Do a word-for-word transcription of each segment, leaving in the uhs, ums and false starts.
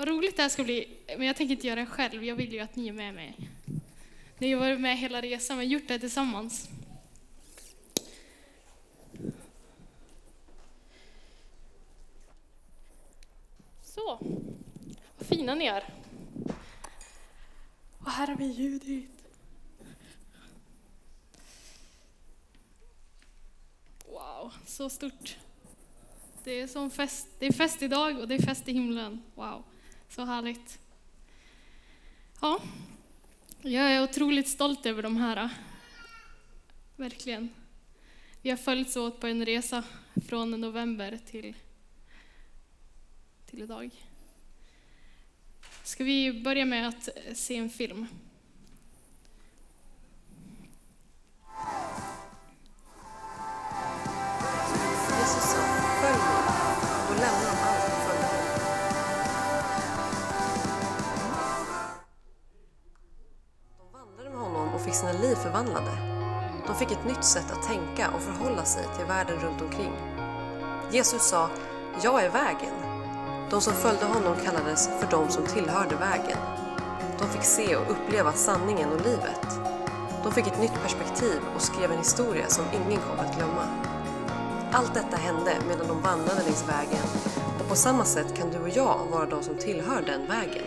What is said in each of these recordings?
Vad roligt det här ska bli, men jag tänker inte göra det själv. Jag vill ju att ni är med mig. Ni har varit med hela resan och gjort det tillsammans. Så, vad fina ni är. Och här har vi Judith. Wow, så stort. Det är som fest. Det är fest idag och det är fest i himlen. Wow, så härligt. Ja, jag är otroligt stolt över de här. Verkligen. Vi har följts åt på en resa från november till, till idag. Ska vi börja med att se en film? Sina liv förvandlade. De fick ett nytt sätt att tänka och förhålla sig till världen runt omkring. Jesus sa, jag är vägen. De som följde honom kallades för de som tillhörde vägen. De fick se och uppleva sanningen och livet. De fick ett nytt perspektiv och skrev en historia som ingen kommer att glömma. Allt detta hände medan de vandrade längs vägen, och på samma sätt kan du och jag vara de som tillhör den vägen.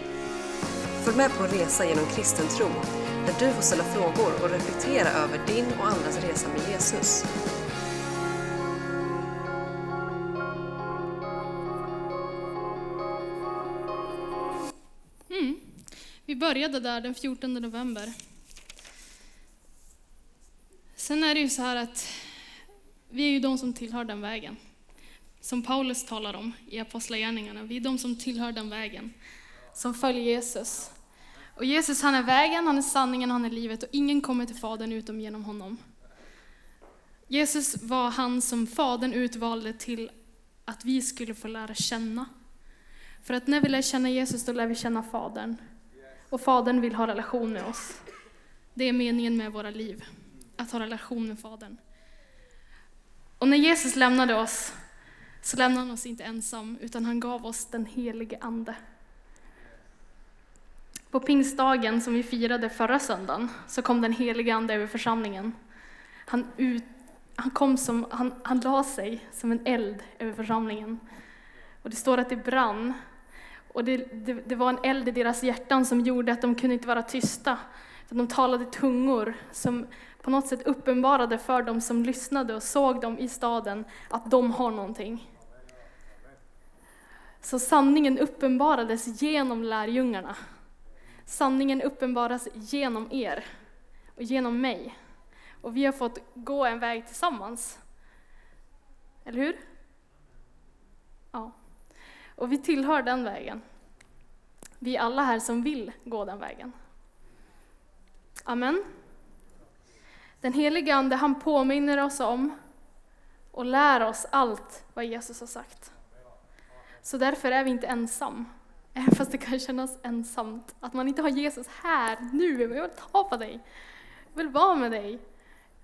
Följ med på en resa genom kristen tro, där du får ställa frågor och reflektera över din och andras resa med Jesus. Mm. Vi började där den fjortonde november. Sen är det ju så här att vi är ju de som tillhör den vägen. Som Paulus talar om i Apostlagärningarna. Vi är de som tillhör den vägen. Som följer Jesus. Och Jesus, han är vägen, han är sanningen, han är livet, och ingen kommer till fadern utom genom honom. Jesus var han som fadern utvalde till att vi skulle få lära känna. För att när vi lär känna Jesus, då lär vi känna fadern. Och fadern vill ha relation med oss. Det är meningen med våra liv, att ha relation med fadern. Och när Jesus lämnade oss, så lämnade han oss inte ensam, utan han gav oss den helige ande. På pingstdagen som vi firade förra söndagen så kom den helige ande över församlingen. Han, ut, han, kom som, han, han la sig som en eld över församlingen. Och det står att det brann. Och det, det, det var en eld i deras hjärtan som gjorde att de kunde inte vara tysta. Utan de talade tungor som på något sätt uppenbarade för dem som lyssnade och såg dem i staden att de har någonting. Så sanningen uppenbarades genom lärjungarna. Sanningen uppenbaras genom er och genom mig. Och vi har fått gå en väg tillsammans. Eller hur? Ja. Och vi tillhör den vägen. Vi är alla här som vill gå den vägen. Amen. Den helige ande, han påminner oss om och lär oss allt vad Jesus har sagt. Så därför är vi inte ensam. Även fast det kan kännas ensamt. Att man inte har Jesus här, nu. Jag vill ta på dig. Jag vill vara med dig.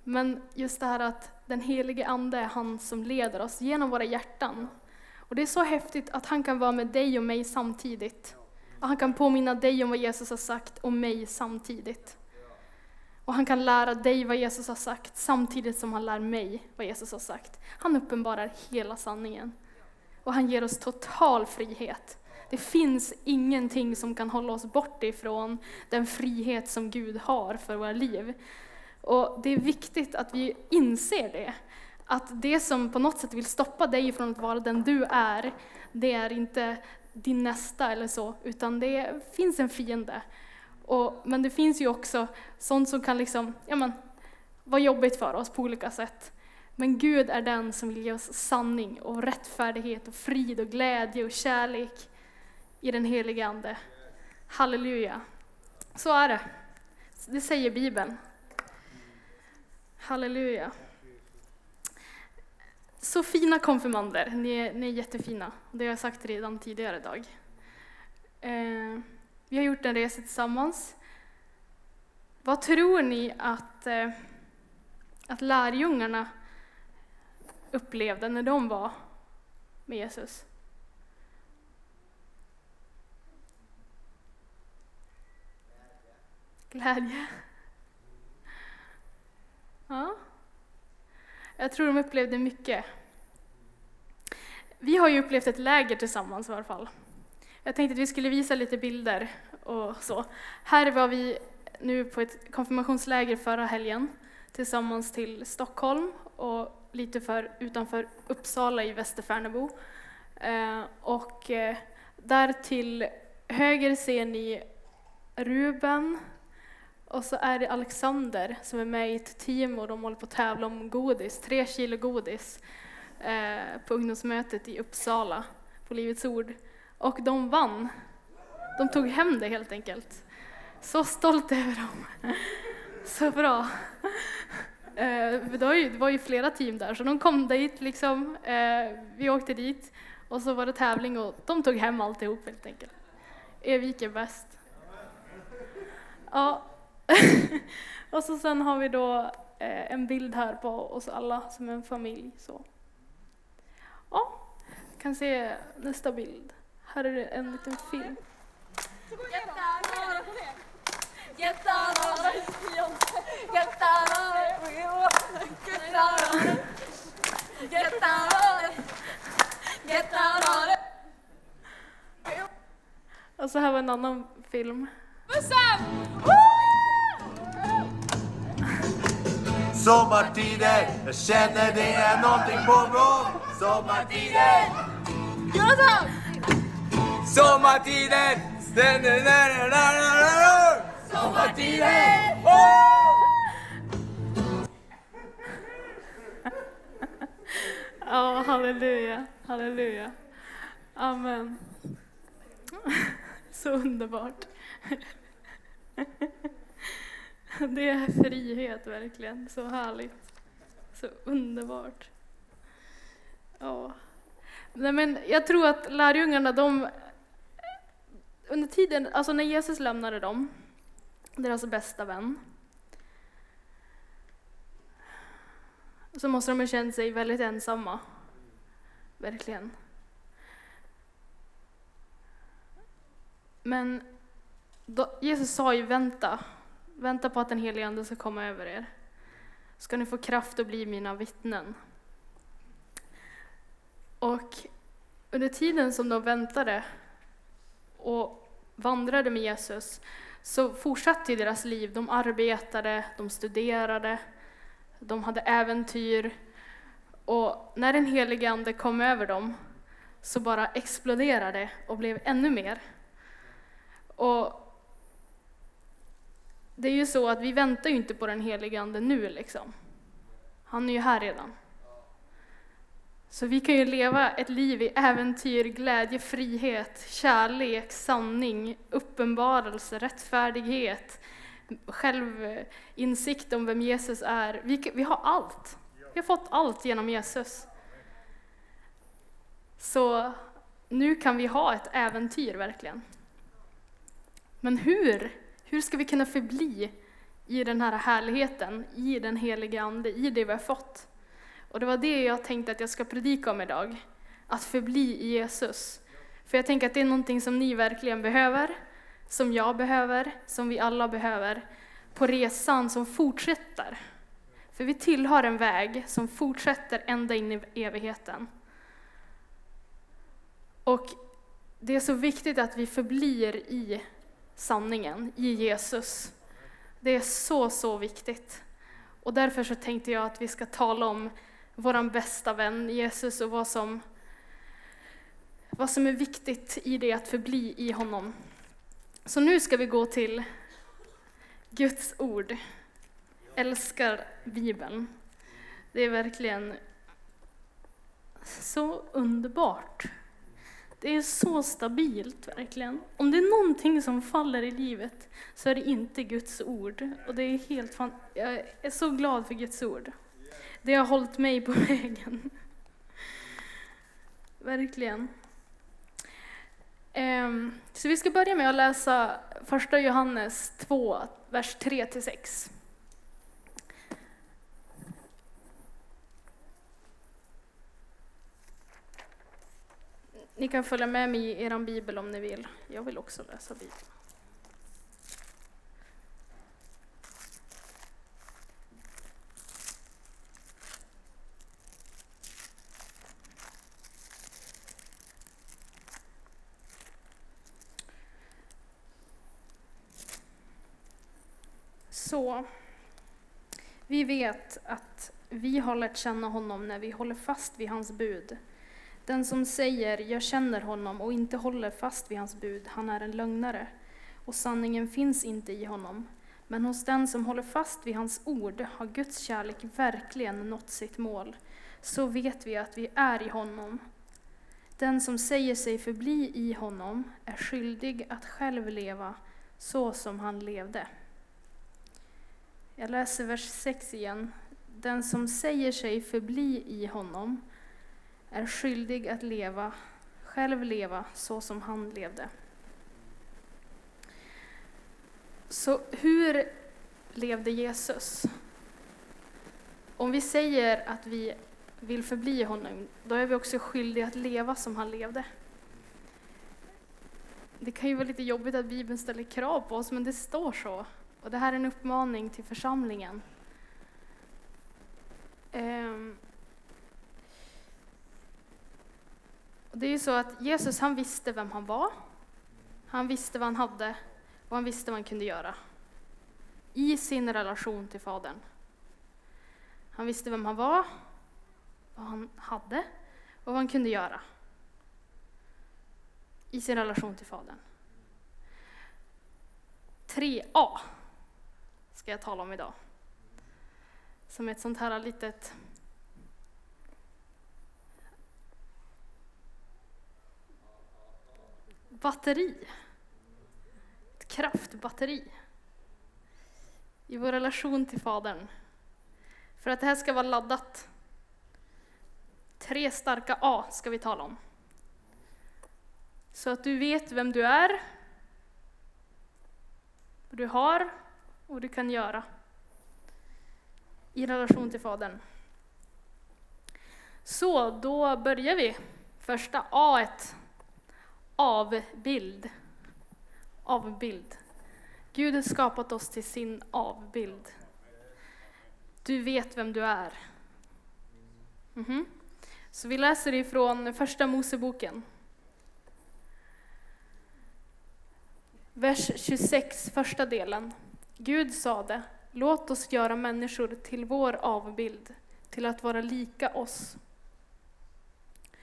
Men just det här att den helige ande är han som leder oss genom våra hjärtan. Och det är så häftigt att han kan vara med dig och mig samtidigt. Att han kan påminna dig om vad Jesus har sagt och mig samtidigt. Och han kan lära dig vad Jesus har sagt samtidigt som han lär mig vad Jesus har sagt. Han uppenbarar hela sanningen. Och han ger oss total frihet. Det finns ingenting som kan hålla oss bort ifrån den frihet som Gud har för våra liv. Och det är viktigt att vi inser det. Att det som på något sätt vill stoppa dig från att vara den du är, det är inte din nästa eller så, utan det finns en fiende. Och, men det finns ju också sånt som kan liksom, ja men, vara jobbigt för oss på olika sätt. Men Gud är den som vill ge oss sanning och rättfärdighet och frid och glädje och kärlek. I den helige ande. Halleluja. Så är det. Det säger Bibeln. Halleluja. Så fina konfirmander. Ni är, ni är jättefina. Det har jag sagt redan tidigare idag. Eh, vi har gjort en resa tillsammans. Vad tror ni att, eh, att lärjungarna upplevde när de var med Jesus? glädje. Ja. Jag tror de upplevde mycket. Vi har ju upplevt ett läger tillsammans i alla fall. Jag tänkte att vi skulle visa lite bilder och så. Här var vi nu på ett konfirmationsläger förra helgen tillsammans till Stockholm och lite för utanför Uppsala i Västerfärnebo. Eh, och eh, där till höger ser ni Ruben och så är det Alexander som är med i ett team och de håller på att tävla om godis, tre kilo godis eh, på ungdomsmötet i Uppsala på Livets ord. Och de vann. De tog hem det helt enkelt. Så stolt över dem. Så bra. Det var ju flera team där, så de kom dit liksom. Vi åkte dit och så var det tävling och de tog hem alltihop helt enkelt. Evik är bäst. Ja. Och så sen har vi då en bild här på oss alla som en familj. Så. Ja, kan se nästa bild. Här är det en liten film. Och så här var en annan film. Sommartider, jag känner det är någonting på gång. Sommartider, Jonathan! Sommartider, sommartider. Ja, halleluja, halleluja. Amen. Så underbart. Det är frihet verkligen, så härligt. Så underbart. Ja. Nej, men jag tror att lärjungarna, de under tiden, alltså när Jesus lämnade dem, deras bästa vän, så måste de ha känt sig väldigt ensamma. Verkligen. Men då, Jesus sa ju vänta. Vänta på att den helige ande ska komma över er. Ska ni få kraft att bli mina vittnen. Och under tiden som de väntade och vandrade med Jesus så fortsatte deras liv. De arbetade, de studerade, de hade äventyr. Och när den helige ande kom över dem så bara exploderade och blev ännu mer. Och det är ju så att vi väntar ju inte på den helige ande nu liksom. Han är ju här redan. Så vi kan ju leva ett liv i äventyr, glädje, frihet, kärlek, sanning, uppenbarelse, rättfärdighet, självinsikt om vem Jesus är. Vi, vi har allt. Vi har fått allt genom Jesus. Så nu kan vi ha ett äventyr verkligen. Men hur? Hur ska vi kunna förbli i den här härligheten, i den heliga ande, i det vi har fått? Och det var det jag tänkte att jag ska predika om idag. Att förbli i Jesus. För jag tänker att det är någonting som ni verkligen behöver. Som jag behöver. Som vi alla behöver. På resan som fortsätter. För vi tillhör en väg som fortsätter ända in i evigheten. Och det är så viktigt att vi förblir i sanningen. I Jesus. Det är så, så viktigt. Och därför så tänkte jag att vi ska tala om våran bästa vän Jesus och vad som, vad som är viktigt i det att förbli i honom. Så nu ska vi gå till Guds ord. Älskar Bibeln. Det är verkligen så underbart. Det är så stabilt verkligen. Om det är någonting som faller i livet så är det inte Guds ord. Och det är helt fan... Jag är så glad för Guds ord. Det har hållit mig på vägen. Verkligen. Så vi ska börja med att läsa Första Johannes två, vers tre till sex. Ni kan följa med mig i er bibel om ni vill. Jag vill också läsa bibeln. så vi vet att vi har lärt känna honom när vi håller fast vid hans bud. Den som säger jag känner honom och inte håller fast vid hans bud, han är en lögnare och sanningen finns inte i honom. Men hos den som håller fast vid hans ord har Guds kärlek verkligen nått sitt mål. Så vet vi att vi är i honom. Den som säger sig förbli i honom är skyldig att själv leva så som han levde. Jag läser vers sex igen. Den som säger sig förbli i honom är skyldig att leva, själv leva så som han levde. Så hur levde Jesus? Om vi säger att vi vill förbli honom, då är vi också skyldiga att leva som han levde. Det kan ju vara lite jobbigt att Bibeln ställer krav på oss, men det står så. Och det här är en uppmaning till församlingen. Ehm. Det är ju så att Jesus, han visste vem han var. Han visste vad han hade. Och han visste vad han kunde göra i sin relation till Fadern. Han visste vem han var, vad han hade och vad han kunde göra i sin relation till Fadern. tre A ska jag tala om idag. Som ett sånt här litet batteri. Kraftbatteri i vår relation till Fadern. För att det här ska vara laddat. Tre starka A ska vi tala om. Så att du vet vem du är, vad du har och vad du kan göra i relation till Fadern. Så då börjar vi. Första A-et. Avbild. Avbild. Gud har skapat oss till sin avbild. Du vet vem du är. Mm-hmm. Så vi läser ifrån Första Moseboken. vers tjugosex, första delen. Gud sade, låt oss göra människor till vår avbild, till att vara lika oss.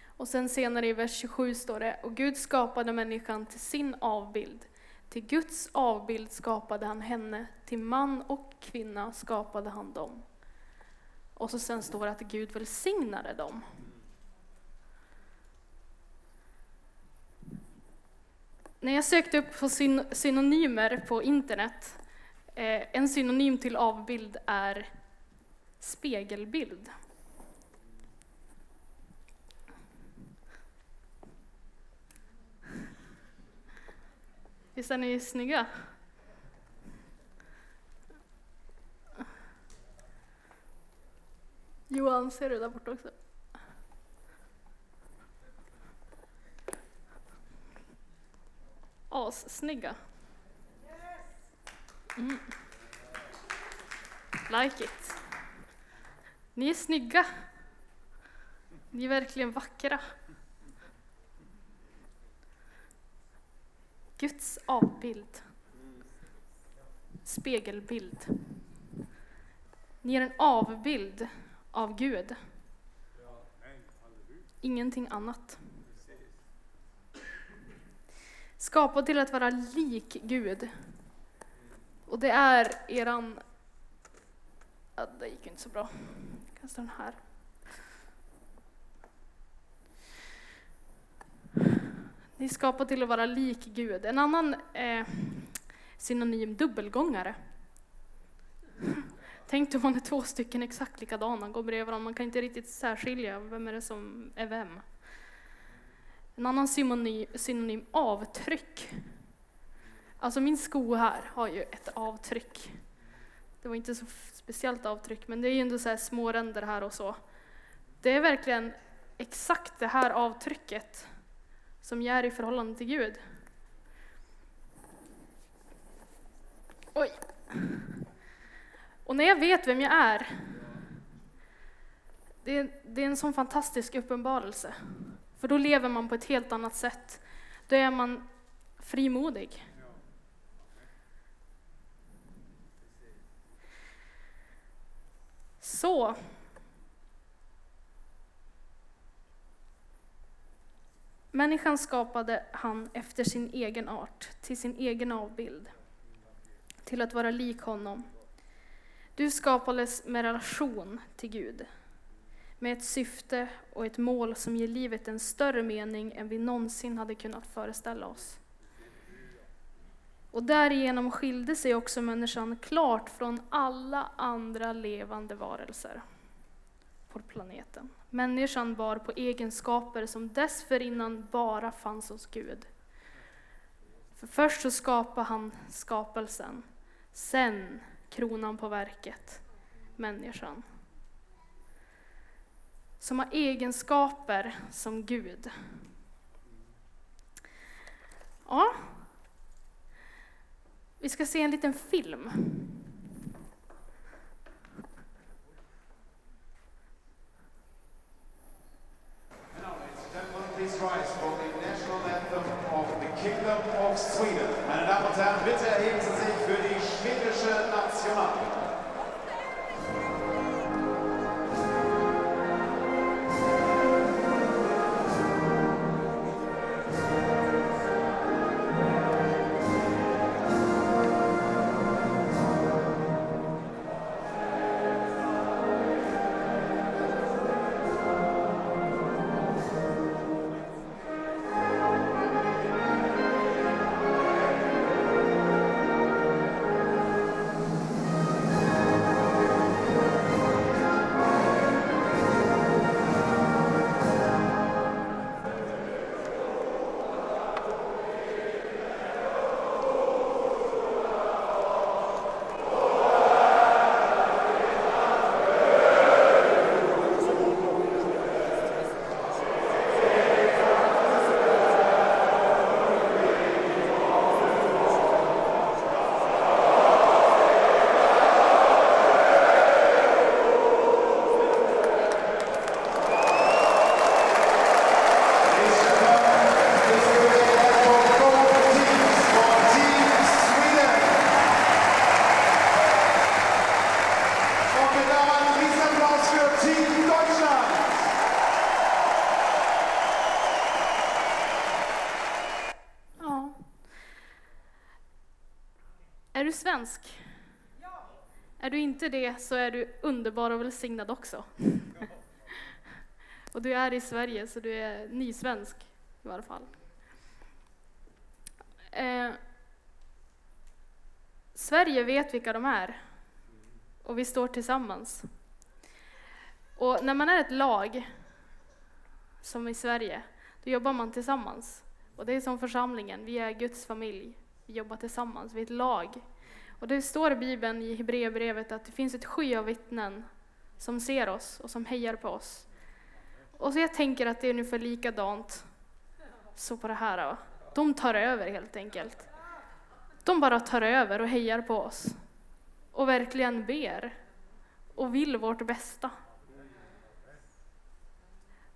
Och sen senare i vers tjugosju står det, och Gud skapade människan till sin avbild. Till Guds avbild skapade han henne, till man och kvinna skapade han dem. Och så sen står det att Gud välsignade dem. När jag sökte upp på syn- synonymer på internet, eh, en synonym till avbild är spegelbild. Visst är ni snygga? Johan, ser du där borta också? Assnygga. Mm. Like it. Ni är snygga. Ni är verkligen vackra. Guds avbild. Spegelbild. Ni är en avbild av Gud. Ingenting annat. Skapad till att vara lik Gud. Och det är eran... Ja, det gick inte så bra. Jag kastar den här. Ni skapar till att vara lik Gud. En annan eh, synonym, dubbelgångare. Tänk om man är två stycken exakt likadana, går bredvid varandra. Man kan inte riktigt särskilja vem är det som är vem. En annan synonym, synonym avtryck. Alltså min sko här har ju ett avtryck. Det var inte så speciellt avtryck, men det är ju ändå så här små ränder här och så. Det är verkligen exakt det här avtrycket som jag är i förhållande till Gud. Oj. Och när jag vet vem jag är, det är, det är en sån fantastisk uppenbarelse. För då lever man på ett helt annat sätt. Då är man frimodig. Så. Människan skapade han efter sin egen art, till sin egen avbild, till att vara lik honom. Du skapades med relation till Gud, med ett syfte och ett mål som ger livet en större mening än vi någonsin hade kunnat föreställa oss. Och därigenom skilde sig också människan klart från alla andra levande varelser på planeten. Människan bar på egenskaper som dessförinnan bara fanns hos Gud. För först så skapade han skapelsen, sen kronan på verket, människan. Som har egenskaper som Gud. Ja. Vi ska se en liten film. Är du svensk? Ja. Är du inte det så är du underbar och välsignad också. Ja. Och du är i Sverige så du är nysvensk i varje fall. Eh, Sverige vet vilka de är. Och vi står tillsammans. Och när man är ett lag, som i Sverige, då jobbar man tillsammans. Och det är som församlingen, vi är Guds familj. Vi jobbar tillsammans, vi är ett lag. Och det står i Bibeln i Hebreerbrevet att det finns ett sky av vittnen som ser oss och som hejar på oss. Och så jag tänker att det är ungefär likadant så på det här. Va? De tar över helt enkelt. De bara tar över och hejar på oss. Och verkligen ber. Och vill vårt bästa.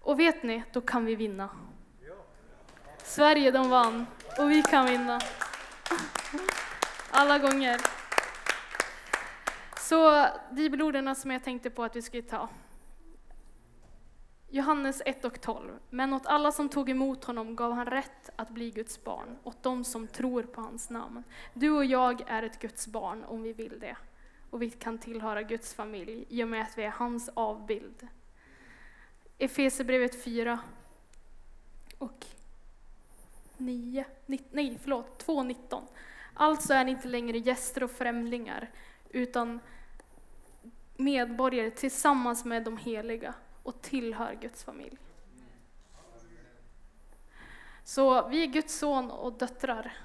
Och vet ni, då kan vi vinna. Sverige, de vann. Och vi kan vinna. Alla gånger. Så bibelorden som jag tänkte på att vi skulle ta. Johannes ett och tolv. Men åt alla som tog emot honom gav han rätt att bli Guds barn. Åt dem som tror på hans namn. Du och jag är ett Guds barn om vi vill det. Och vi kan tillhöra Guds familj i och med att vi är hans avbild. Efeserbrevet fyra och nio, nej förlåt, två nitton. Alltså är ni inte längre gäster och främlingar utan medborgare tillsammans med de heliga och tillhör Guds familj. Så vi är Guds son och döttrar.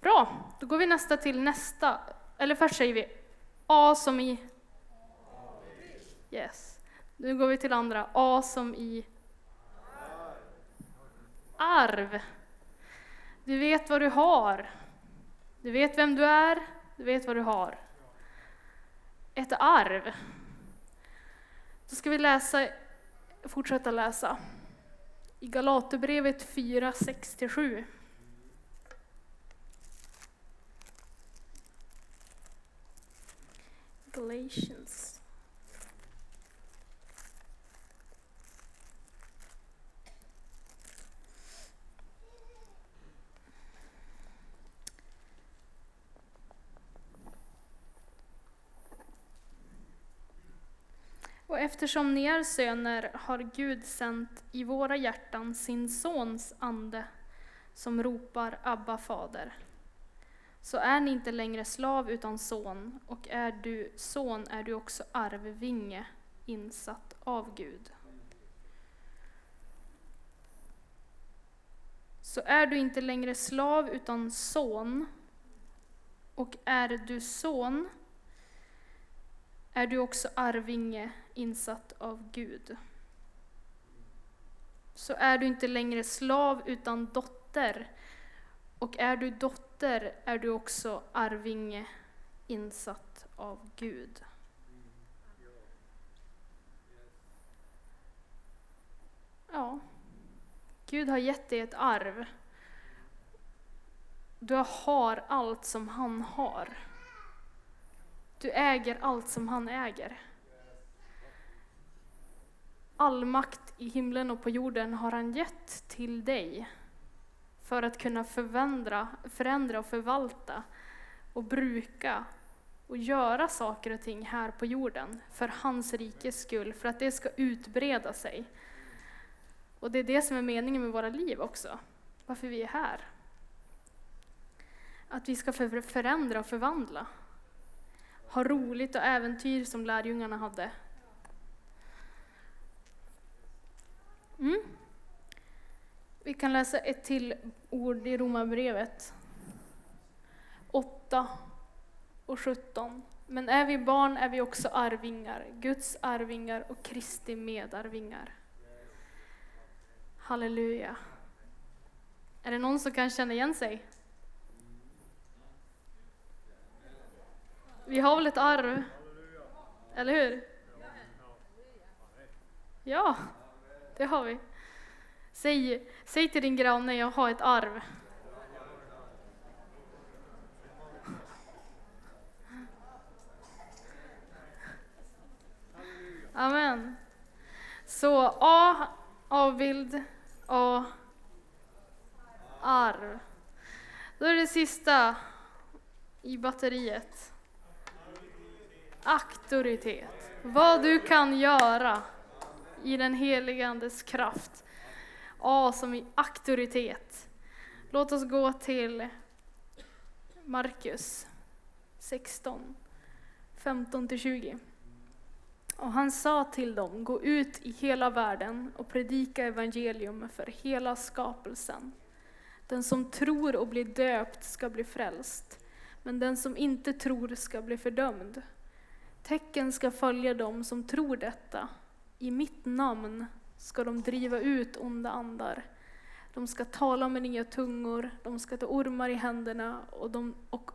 Bra, då går vi nästa till nästa, eller först säger vi A som i yes. Nu går vi till andra, A som i arv. Du vet vad du har. Du vet vem du är. Du vet vad du har. Ett arv. Då ska vi läsa, fortsätta läsa. I Galaterbrevet fyra sex till sju. Galatians. Och eftersom ni är söner har Gud sänt i våra hjärtan sin sons ande som ropar Abba fader. Så är ni inte längre slav utan son, och är du son är du också arvvinge insatt av Gud. Så är du inte längre slav utan son, och är du son är du också arvinge insatt av Gud. Så är du inte längre slav utan dotter, och är du dotter är du också arvinge insatt av Gud. Ja, Gud har gett dig ett arv. Du har allt som han har. Du äger allt som han äger. All makt i himlen och på jorden har han gett till dig för att kunna förvändra, förändra och förvalta och bruka och göra saker och ting här på jorden för hans rikes skull, för att det ska utbreda sig. Och det är det som är meningen med våra liv också, varför vi är här. Att vi ska förändra och förvandla. Ha roligt och äventyr som lärjungarna hade. Mm. Vi kan läsa ett till ord i Romarbrevet åtta och sjutton. Men är vi barn är vi också arvingar, Guds arvingar och Kristi medarvingar. Halleluja. Är det någon som kan känna igen sig? Vi har väl ett arv? Eller hur? Ja, det har vi. Säg, säg till din granne, jag har ett arv. Amen. Så A, avbild, A, arv. Då är det sista i batteriet. Auktoritet. Vad du kan göra i den heliga andes kraft. A som i auktoritet. Låt oss gå till Markus sexton, femton till tjugo. Och han sa till dem, gå ut i hela världen och predika evangelium för hela skapelsen. Den som tror och blir döpt ska bli frälst, men den som inte tror ska bli fördömd. Tecken ska följa dem som tror detta. I mitt namn ska de driva ut onda andar. De ska tala med nya tungor, de ska ta ormar i händerna och, de, och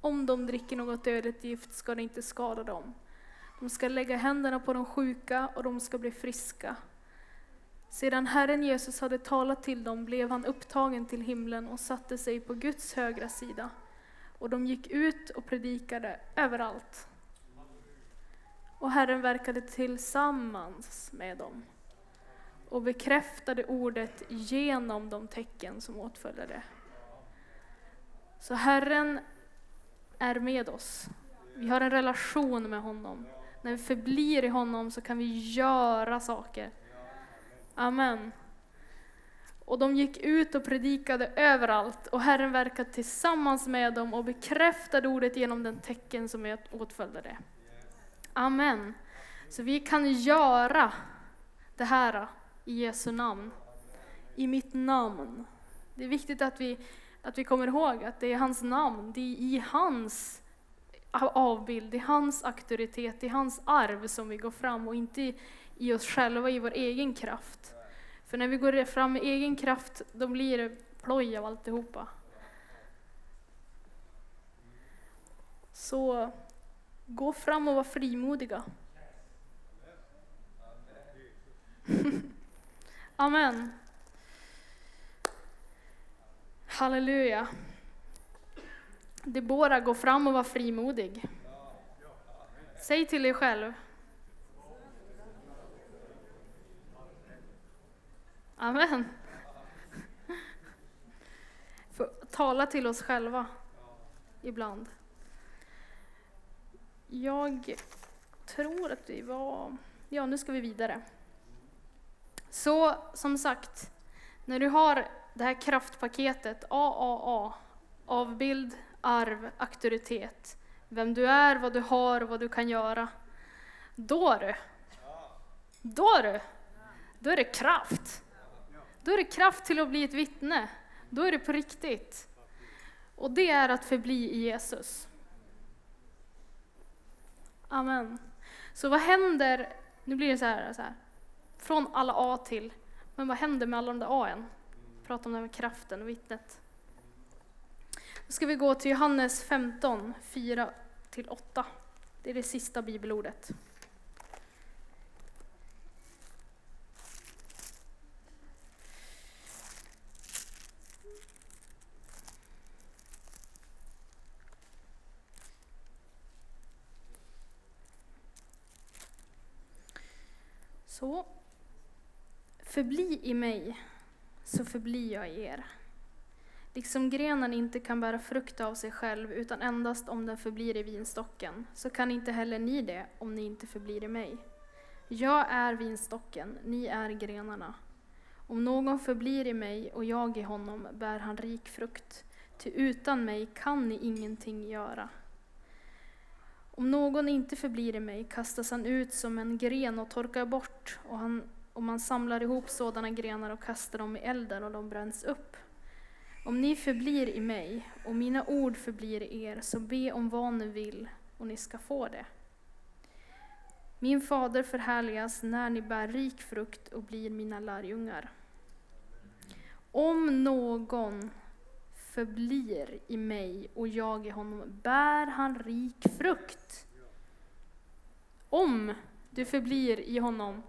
om de dricker något dödligt gift ska det inte skada dem. De ska lägga händerna på de sjuka och de ska bli friska. Sedan Herren Jesus hade talat till dem blev han upptagen till himlen och satte sig på Guds högra sida. Och de gick ut och predikade överallt. Och Herren verkade tillsammans med dem och bekräftade ordet genom de tecken som åtföljde det. Så Herren är med oss. Vi har en relation med honom. När vi förblir i honom så kan vi göra saker. Amen. Och de gick ut och predikade överallt och Herren verkade tillsammans med dem och bekräftade ordet genom den tecken som åtföljde det. Amen. Så vi kan göra det här i Jesu namn. I mitt namn. Det är viktigt att vi, att vi kommer ihåg att det är hans namn. Det är i hans avbild, i hans auktoritet, i hans arv som vi går fram. Och inte i oss själva, i vår egen kraft. För när vi går fram med egen kraft, då blir det ploj av alltihopa. Så... gå fram och var frimodiga. Amen. Halleluja. Det båda, gå fram och var frimodig. Säg till dig själv. Amen. För tala till oss själva ibland. Jag tror att vi var... Ja, nu ska vi vidare. Så, som sagt, när du har det här kraftpaketet, A A A, avbild, arv, auktoritet, vem du är, vad du har, vad du kan göra, då du, då du, då är det kraft. Då är det kraft till att bli ett vittne. Då är det på riktigt. Och det är att förbli i Jesus. Amen. Så vad händer, nu blir det så här, så här, från alla A till, men vad händer med alla de där A:en? Prata om det här med kraften och vittnet. Då ska vi gå till Johannes femton, fyra till åtta. Det är det sista bibelordet. Så, förbli i mig, så förblir jag i er. Liksom grenen inte kan bära frukt av sig själv, utan endast om den förblir i vinstocken, så kan inte heller ni det om ni inte förblir i mig. Jag är vinstocken, ni är grenarna. Om någon förblir i mig och jag i honom, bär han rik frukt, ty utan mig kan ni ingenting göra. Om någon inte förblir i mig kastas han ut som en gren och torkar bort, och, han, och man samlar ihop sådana grenar och kastar dem i elden och de bränns upp. Om ni förblir i mig och mina ord förblir i er, så be om vad ni vill och ni ska få det. Min fader förhärligas när ni bär rik frukt och blir mina lärjungar. Om någon förblir i mig och jag i honom, bär han rik frukt. Om du förblir i honom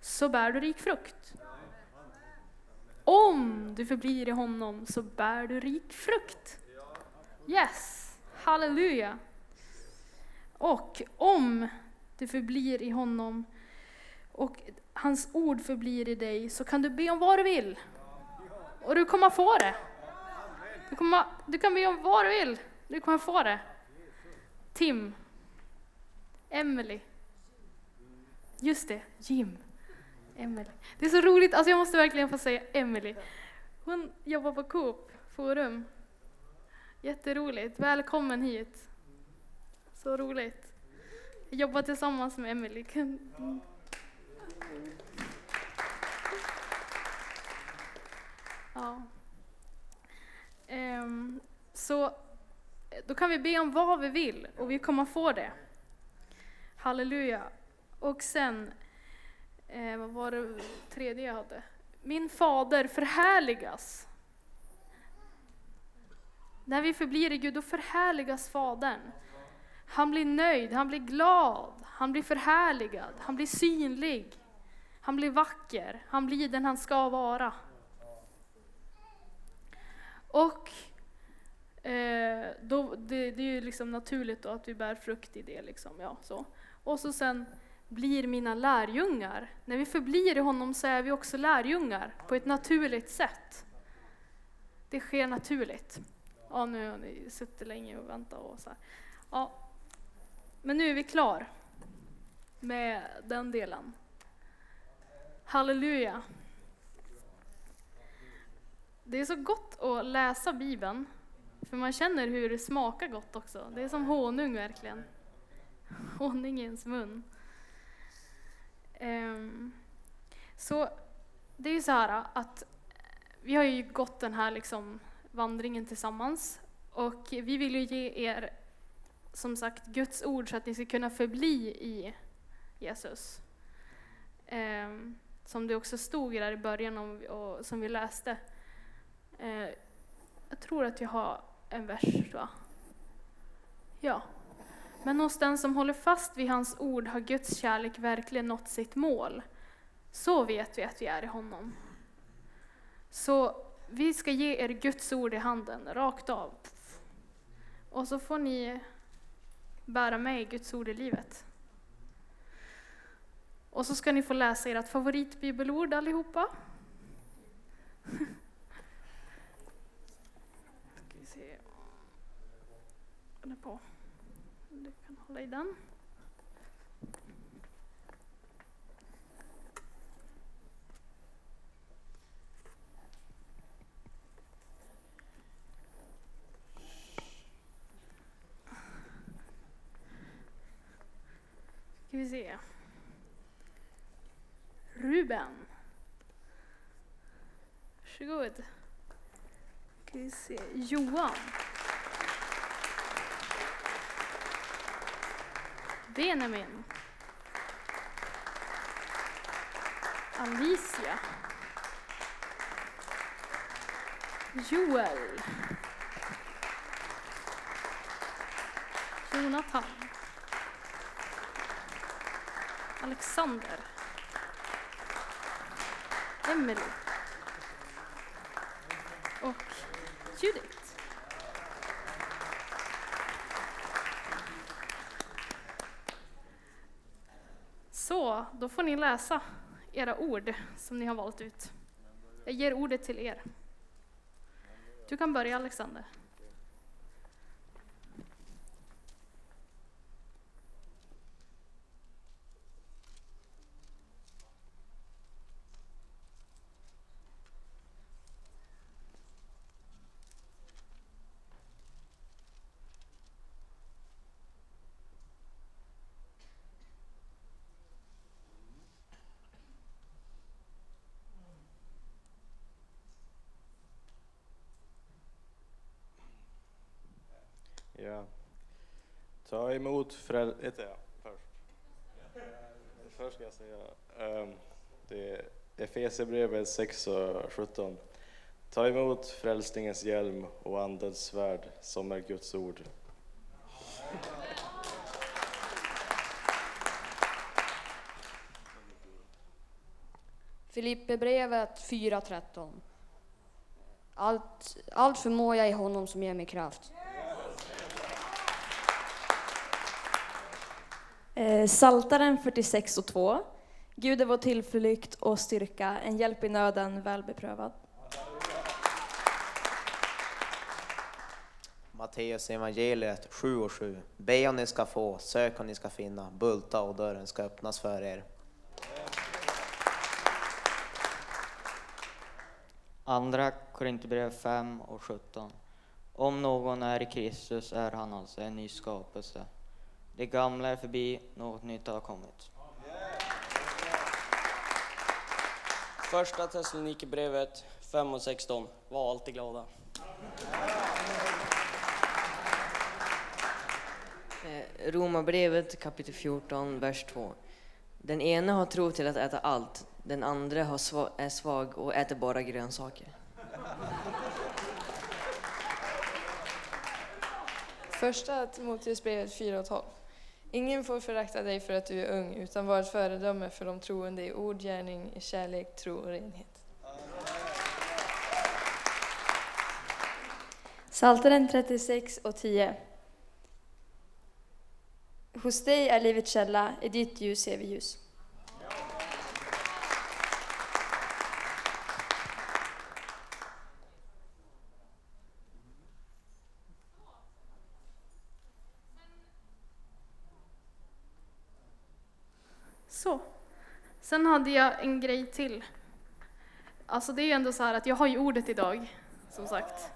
så bär du rik frukt. Om du förblir i honom så bär du rik frukt. Yes, halleluja. Och om du förblir i honom och hans ord förblir i dig, så kan du be om vad du vill och du kommer få det. Du, kommer, du kan be om vad du vill. Du kommer få det. Tim. Emelie. Just det, Jim. Emelie. Det är så roligt. Alltså jag måste verkligen få säga Emelie. Hon jobbar på Coop Forum. Jätteroligt. Välkommen hit. Så roligt. Jag jobbar tillsammans med Emelie. Ja. Um, så då kan vi be om vad vi vill och vi kommer få det. Halleluja. Och sen eh, vad var det tredje jag hade? Min fader förhärligas. När vi förblir i Gud, då förhärligas fadern. Han blir nöjd, han blir glad, han blir förhärligad, han blir synlig, han blir vacker, han blir den han ska vara. Och eh, då, det, det är ju liksom naturligt då att vi bär frukt i det. Liksom, ja, så. Och så sen blir mina lärjungar. När vi förblir i honom så är vi också lärjungar på ett naturligt sätt. Det sker naturligt. Ja, nu har ni suttit länge och väntat. Och så här. Ja. Men nu är vi klar med den delen. Halleluja. Det är så gott att läsa Bibeln, för man känner hur det smakar gott också. Det är som honung verkligen. Honung i ens mun. Um, så det är ju så här att vi har ju gått den här liksom vandringen tillsammans. Och vi vill ju ge er, som sagt, Guds ord så att ni ska kunna förbli i Jesus. Um, som det också stod där i början om, och som vi läste. Eh, jag tror att jag har en vers, va? Ja. Men hos den som håller fast vid hans ord har Guds kärlek verkligen nått sitt mål. Så vet vi att vi är i honom. Så vi ska ge er Guds ord i handen, rakt av. Och så får ni bära med Guds ord i livet. Och så ska ni få läsa ert favoritbibelord allihopa. Ska vi se. Den är på. Du kan hålla i den. Ska vi se. Ruben. Varsågod. Ska vi se. Johan. Benjamin. Alicia. Joel. Jonathan. Alexander. Emelie och Judith. Så, då får ni läsa era ord som ni har valt ut. Jag ger ordet till er. Du kan börja, Alexander. Ja. Ta emot föräldrar. Ja, först. Först ska jag säga. Um, det är Efeserbrevet sex och sjutton. Ta emot frälsningens hjälm och andens svärd som är Guds ord. Filipperbrevet fyra tretton. Allt, allt förmår jag i honom som ger mig kraft. Saltaren fyrtiosex och två. Gud är vår tillflykt och styrka, en hjälp i nöden, väl beprövad. Matteus evangeliet sju och sju. Be och ni ska få, sök och ni ska finna, bulta och dörren ska öppnas för er. Andra Korinterbrevet fem och sjutton. Om någon är i Kristus är han alltså en ny skapelse. Det gamla är förbi, något nytt har kommit. Första Thessalonikerbrevet fem och sexton. Var alltid glada. Romarbrevet kapitel fjorton, vers två. Den ene har tro till att äta allt. Den andra har sv- är svag och äter bara grönsaker. Första Timoteusbrevet fyra och tolv. Ingen får förakta dig för att du är ung, utan var ett föredöme för de troende i ord, gärning, i kärlek, tro och renhet. Saltaren trettiosex och tio. Hos dig är livets källa, i ditt ljus ser vi ljus. Så. Sen hade jag en grej till. Alltså det är ju ändå så här att jag har ju ordet idag, som sagt.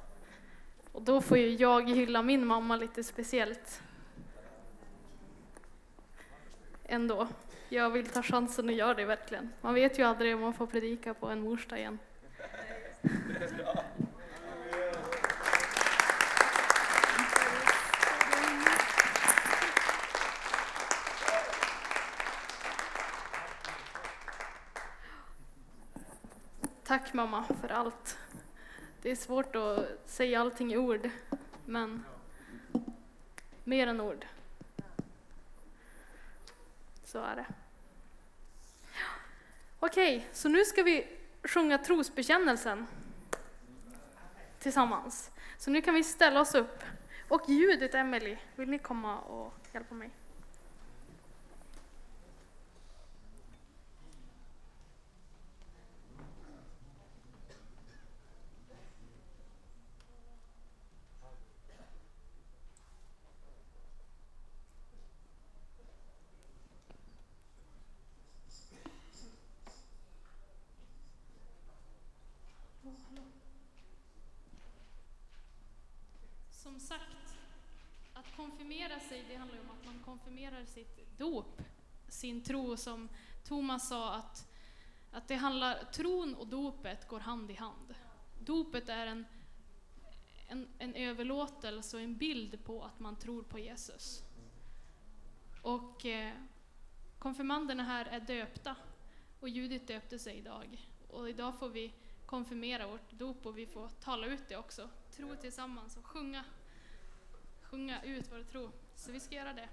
Och då får ju jag hylla min mamma lite speciellt. Ändå. Jag vill ta chansen och göra det verkligen. Man vet ju aldrig om man får predika på en morsdag igen. Tack mamma för allt. Det är svårt att säga allting i ord, men mer än ord. Så är det. Okej, så nu ska vi sjunga trosbekännelsen tillsammans. Så nu kan vi ställa oss upp. Och ljudet, Emelie, vill ni komma och hjälpa mig? som sagt, att konfirmera sig, det handlar ju om att man konfirmerar sitt dop, sin tro, som Thomas sa, att, att det handlar, tron och dopet går hand i hand. Dopet är en, en, en överlåtelse och en bild på att man tror på Jesus. Och eh, konfirmanderna här är döpta, och Judith döpte sig idag. Och idag får vi konfirmera vårt dop, och vi får tala ut det också. Tro tillsammans och sjunga, sjunga ut vår tro. Så vi ska göra det.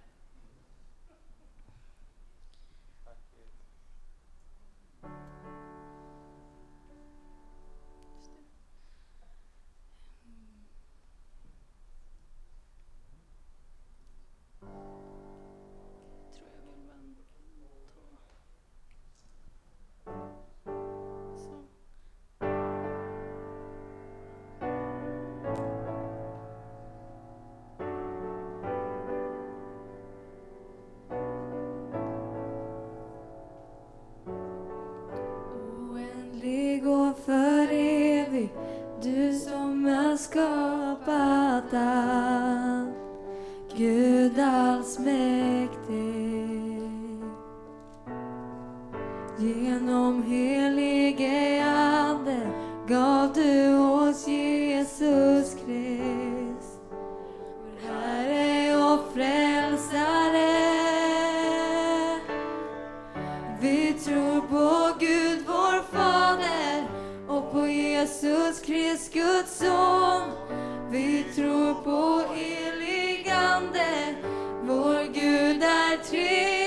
Vår Gud är tre.